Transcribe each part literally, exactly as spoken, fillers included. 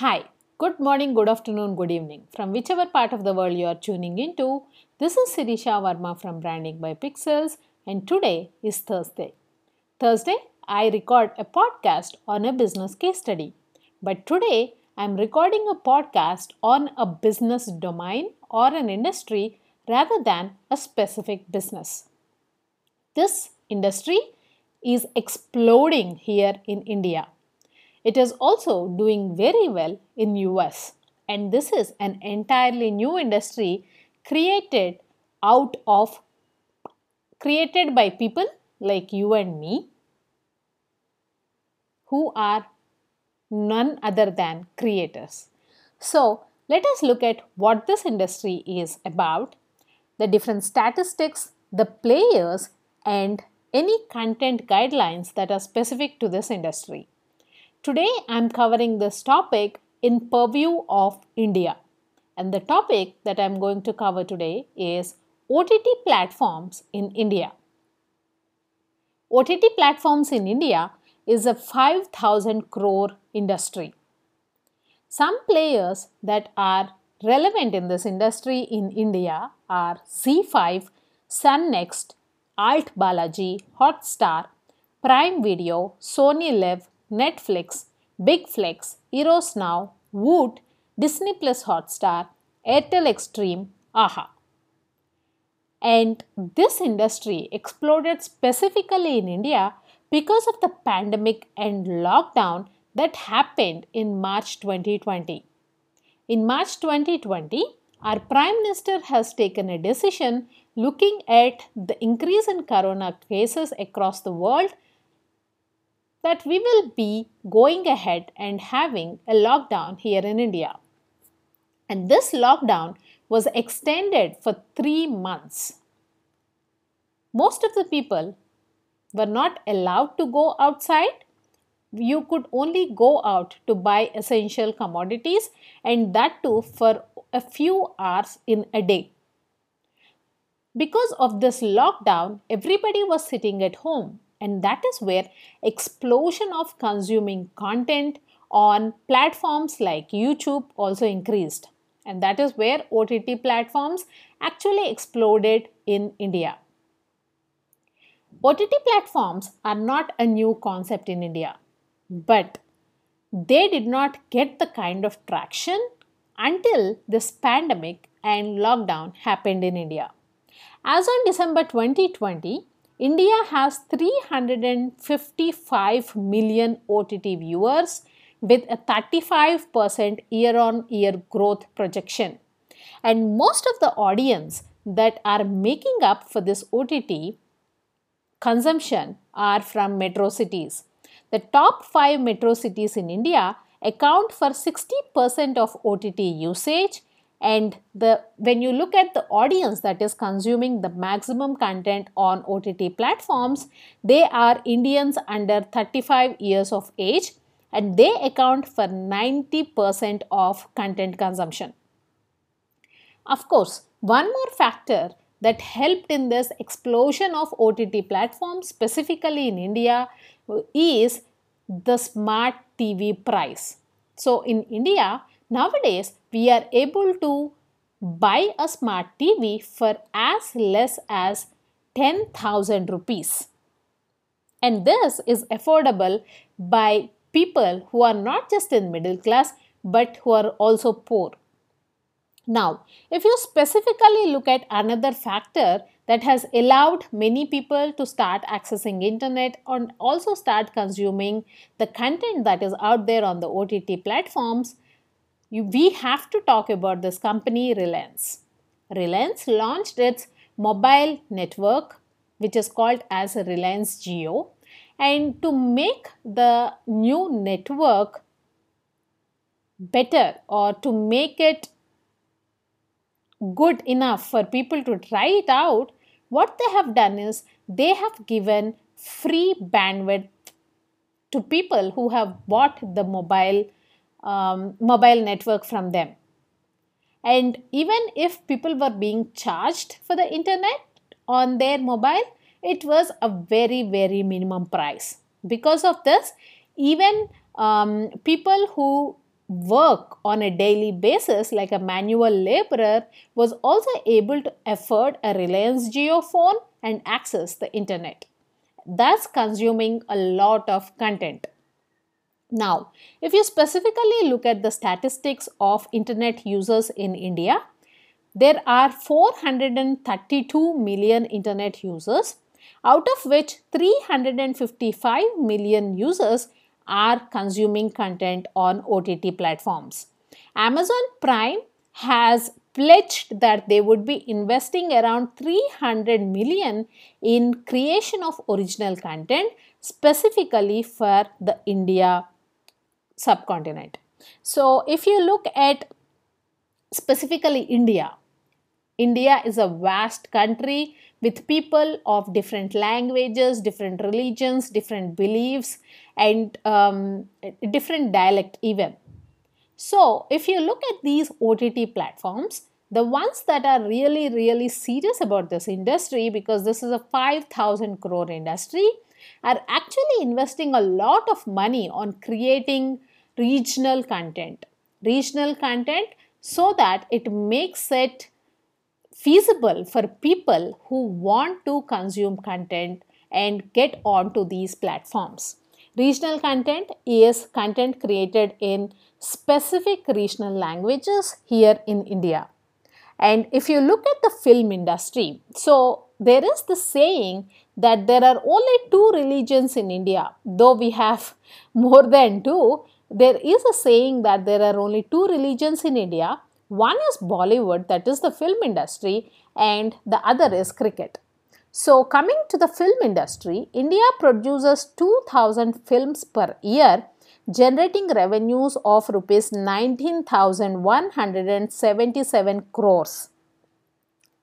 Hi, good morning, good afternoon, good evening. From whichever part of the world you are tuning into, this is Sirisha Varma from Branding by Pixels, and today is Thursday. Thursday, I record a podcast on a business case study. But today, I am recording a podcast on a business domain or an industry rather than a specific business. This industry is exploding here in India. It is also doing very well in U S, and this is an entirely new industry created out of created by people like you and me, who are none other than creators. So let us look at what this industry is about, the different statistics, the players, and any content guidelines that are specific to this industry. Today I am covering this topic in purview of India, and the topic that I am going to cover today is O T T platforms in India. O T T platforms in India is a five thousand crore industry. Some players that are relevant in this industry in India are Zee five, Sunnext, Alt Balaji, Hotstar, Prime Video, Sony Liv, Netflix, Big Flix, Eros Now, Woot, Disney Plus Hotstar, Airtel Extreme, A H A. And this industry exploded specifically in India because of the pandemic and lockdown that happened in March twenty twenty. In March twenty twenty, our Prime Minister has taken a decision looking at the increase in corona cases across the world that we will be going ahead and having a lockdown here in India. And this lockdown was extended for three months. Most of the people were not allowed to go outside. You could only go out to buy essential commodities, and that too for a few hours in a day. Because of this lockdown, everybody was sitting at home, and that is where explosion of consuming content on platforms like YouTube also increased, and that is where O T T platforms actually exploded in India. O T T platforms are not a new concept in India, but they did not get the kind of traction until this pandemic and lockdown happened in India. As on December twenty twenty, India has three hundred fifty-five million O T T viewers with a thirty-five percent year-on-year growth projection. And most of the audience that are making up for this O T T consumption are from metro cities. The top five metro cities in India account for sixty percent of O T T usage, and the when you look at the audience that is consuming the maximum content on O T T platforms, they are Indians under thirty-five years of age, and they account for ninety percent of content consumption. Of course, one more factor that helped in this explosion of O T T platforms specifically in India is the smart T V price. So in India, nowadays we are able to buy a smart T V for as less as ten thousand rupees. And this is affordable by people who are not just in middle class but who are also poor. Now, if you specifically look at another factor that has allowed many people to start accessing internet and also start consuming the content that is out there on the O T T platforms, you, we have to talk about this company Reliance. Reliance launched its mobile network, which is called as Reliance Jio, and to make the new network better or to make it good enough for people to try it out, what they have done is they have given free bandwidth to people who have bought the mobile um, mobile network from them. And even if people were being charged for the internet on their mobile, it was a very very minimum price. Because of this, even um, people who work on a daily basis like a manual laborer was also able to afford a Reliance Jio phone and access the internet, thus consuming a lot of content. Now, if you specifically look at the statistics of internet users in India, there are four hundred thirty-two million internet users, out of which three hundred fifty-five million users are consuming content on O T T platforms. Amazon Prime has pledged that they would be investing around three hundred million in creation of original content specifically for the India subcontinent. So if you look at specifically India, India is a vast country with people of different languages, different religions, different beliefs, and um, different dialect even. So if you look at these O T T platforms, the ones that are really, really serious about this industry, because this is a five thousand crore industry, are actually investing a lot of money on creating regional content. Regional content so that it makes it feasible for people who want to consume content and get onto these platforms. Regional content is content created in specific regional languages here in India. And if you look at the film industry, so there is the saying that there are only two religions in India, though we have more than two. There is a saying that there are only two religions in India. One is Bollywood, that is the film industry, and the other is cricket. So coming to the film industry, India produces two thousand films per year, generating revenues of rupees nineteen thousand one hundred seventy-seven crores.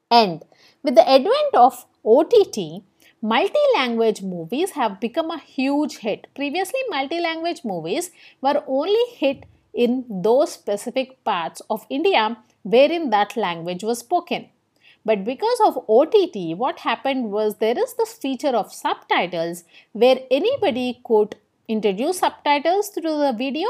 And with the advent of O T T, multi-language movies have become a huge hit. Previously, multi-language movies were only hit in those specific parts of India wherein that language was spoken. But because of O T T, what happened was there is this feature of subtitles where anybody could introduce subtitles through the video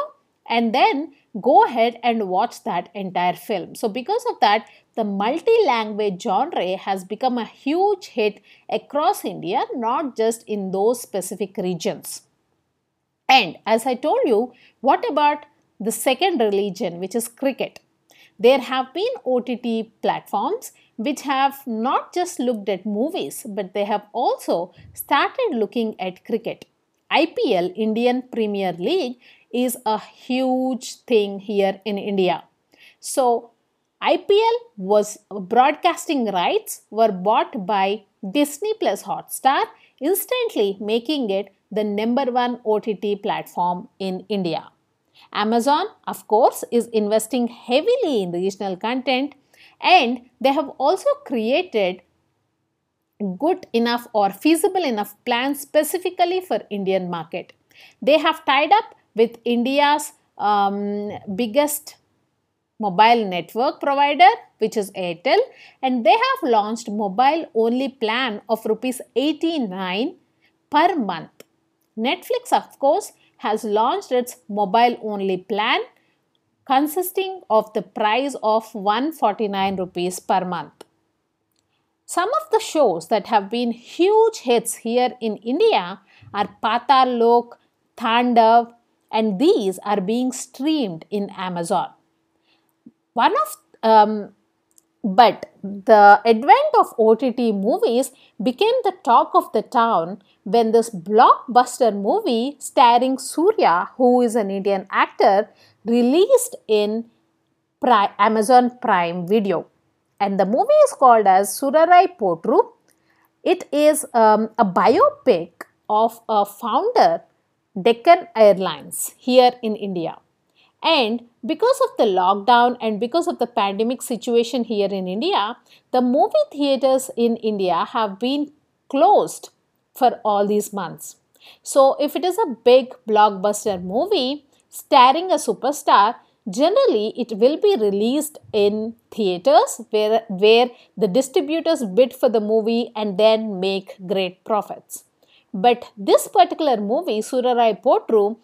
and then go ahead and watch that entire film. So because of that, the multi-language genre has become a huge hit across India, not just in those specific regions. And as I told you, what about the second religion, which is cricket? There have been O T T platforms which have not just looked at movies, but they have also started looking at cricket. I P L, Indian Premier League, is a huge thing here in India. So I P L was broadcasting rights were bought by Disney Plus Hotstar, instantly making it the number one O T T platform in India. Amazon, of course, is investing heavily in regional content, and they have also created good enough or feasible enough plans specifically for Indian market. They have tied up with India's um, biggest mobile network provider, which is Airtel, and they have launched mobile only plan of rupees eighty-nine per month. Netflix, of course, has launched its mobile-only plan consisting of the price of one hundred forty-nine rupees per month. Some of the shows that have been huge hits here in India are Pata Lok, Thandav, and these are being streamed in Amazon. One of um, But the advent of O T T movies became the talk of the town when this blockbuster movie starring Surya, who is an Indian actor, released in Amazon Prime Video. And the movie is called as Surarai Potru. It is um, a biopic of a founder, Deccan Airlines, here in India. And because of the lockdown and because of the pandemic situation here in India, the movie theaters in India have been closed for all these months. So if it is a big blockbuster movie starring a superstar, generally it will be released in theaters where, where the distributors bid for the movie and then make great profits. But this particular movie, Surarai Potru,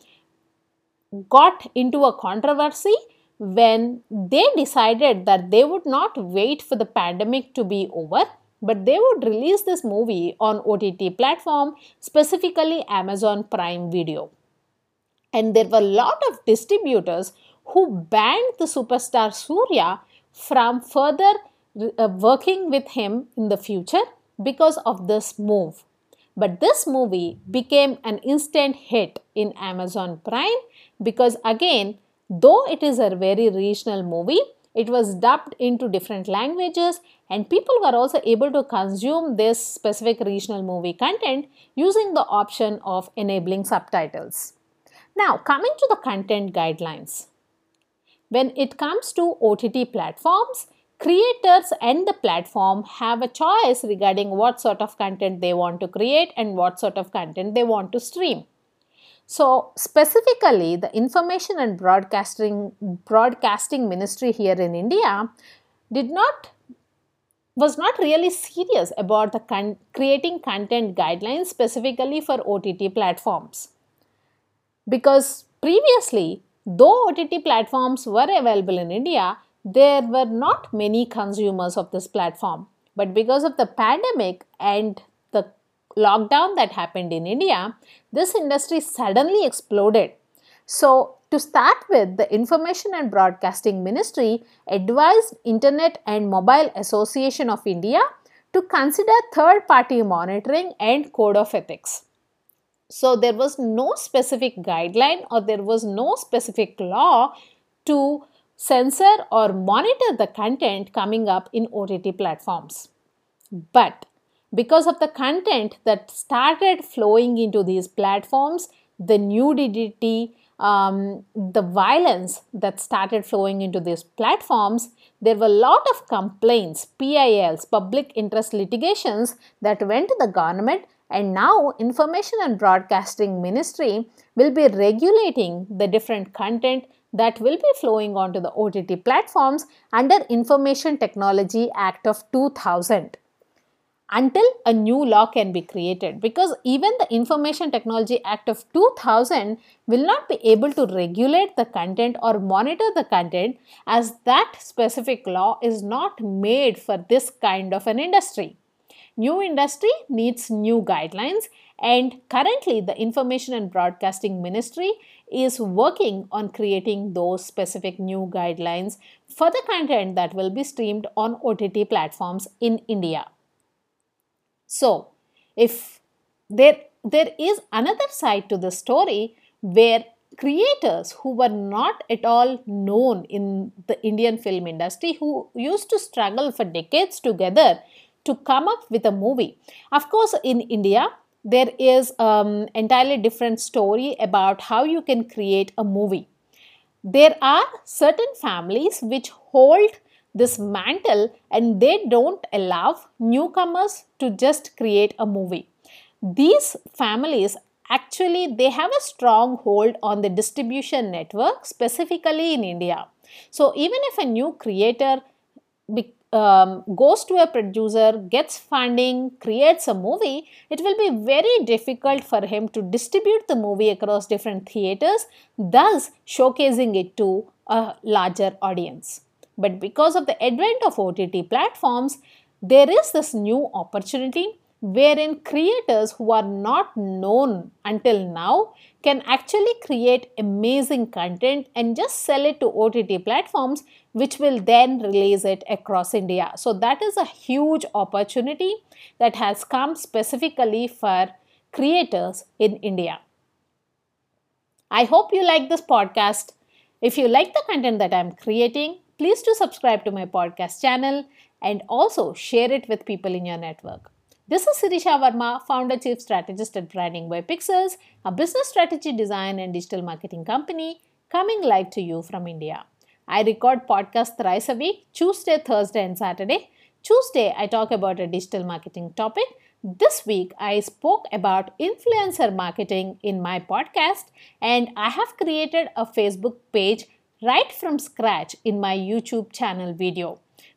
got into a controversy when they decided that they would not wait for the pandemic to be over, but they would release this movie on O T T platform, specifically Amazon Prime Video. And there were a lot of distributors who banned the superstar Surya from further uh, working with him in the future because of this move. But this movie became an instant hit in Amazon Prime because, again, though it is a very regional movie, it was dubbed into different languages and people were also able to consume this specific regional movie content using the option of enabling subtitles. Now, coming to the content guidelines. When it comes to O T T platforms, creators and the platform have a choice regarding what sort of content they want to create and what sort of content they want to stream. So, specifically, the Information and Broadcasting, Broadcasting Ministry here in India did not, was not really serious about the con- creating content guidelines specifically for O T T platforms. Because previously, though O T T platforms were available in India, there were not many consumers of this platform. But because of the pandemic and the lockdown that happened in India, this industry suddenly exploded. So, to start with, the Information and Broadcasting Ministry advised Internet and Mobile Association of India to consider third-party monitoring and code of ethics. So, there was no specific guideline or there was no specific law to censor or monitor the content coming up in O T T platforms. But because of the content that started flowing into these platforms, the nudity, um, the violence that started flowing into these platforms, there were a lot of complaints, P I Ls, public interest litigations that went to the government. And now, Information and Broadcasting Ministry will be regulating the different content that will be flowing onto the O T T platforms under Information Technology Act of two thousand until a new law can be created. Because even the Information Technology Act of two thousand will not be able to regulate the content or monitor the content, as that specific law is not made for this kind of an industry. New industry needs new guidelines, and currently the Information and Broadcasting Ministry is working on creating those specific new guidelines for the content that will be streamed on O T T platforms in India. So, if there, there is another side to the story where creators who were not at all known in the Indian film industry, who used to struggle for decades together to come up with a movie. Of course, in India, there is um, entirely different story about how you can create a movie. There are certain families which hold this mantle and they don't allow newcomers to just create a movie. These families actually, they have a strong hold on the distribution network, specifically in India. So even if a new creator becomes Um, goes to a producer, gets funding, creates a movie, it will be very difficult for him to distribute the movie across different theaters, thus showcasing it to a larger audience. But because of the advent of O T T platforms, there is this new opportunity wherein creators who are not known until now can actually create amazing content and just sell it to O T T platforms, which will then release it across India. So that is a huge opportunity that has come specifically for creators in India. I hope you like this podcast. If you like the content that I am creating, please do subscribe to my podcast channel and also share it with people in your network. This is Sirisha Varma, Founder Chief Strategist at Branding by Pixels, a business strategy design and digital marketing company coming live to you from India. I record podcasts thrice a week, Tuesday, Thursday and Saturday. Tuesday, I talk about a digital marketing topic. This week, I spoke about influencer marketing in my podcast, and I have created a Facebook page right from scratch in my YouTube channel video.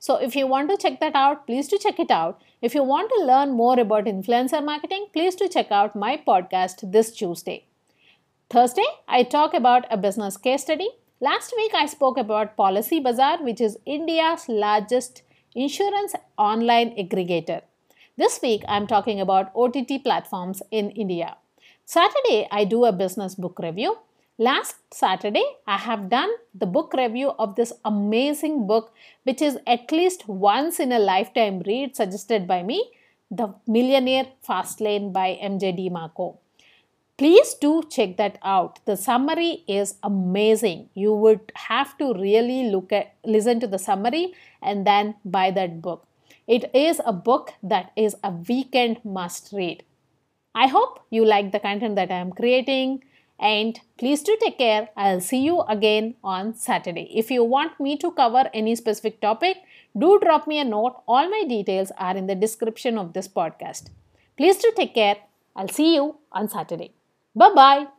So if you want to check that out, please do check it out. If you want to learn more about influencer marketing, please do check out my podcast this Tuesday. Thursday, I talk about a business case study. Last week, I spoke about Policy Bazaar, which is India's largest insurance online aggregator. This week, I'm talking about O T T platforms in India. Saturday, I do a business book review. Last Saturday, I have done the book review of this amazing book, which is at least once in a lifetime read suggested by me, The Millionaire Fastlane by M J DeMarco. Please do check that out. The summary is amazing. You would have to really look at, listen to the summary and then buy that book. It is a book that is a weekend must read. I hope you like the content that I am creating. And please do take care. I'll see you again on Saturday. If you want me to cover any specific topic, do drop me a note. All my details are in the description of this podcast. Please do take care. I'll see you on Saturday. Bye-bye.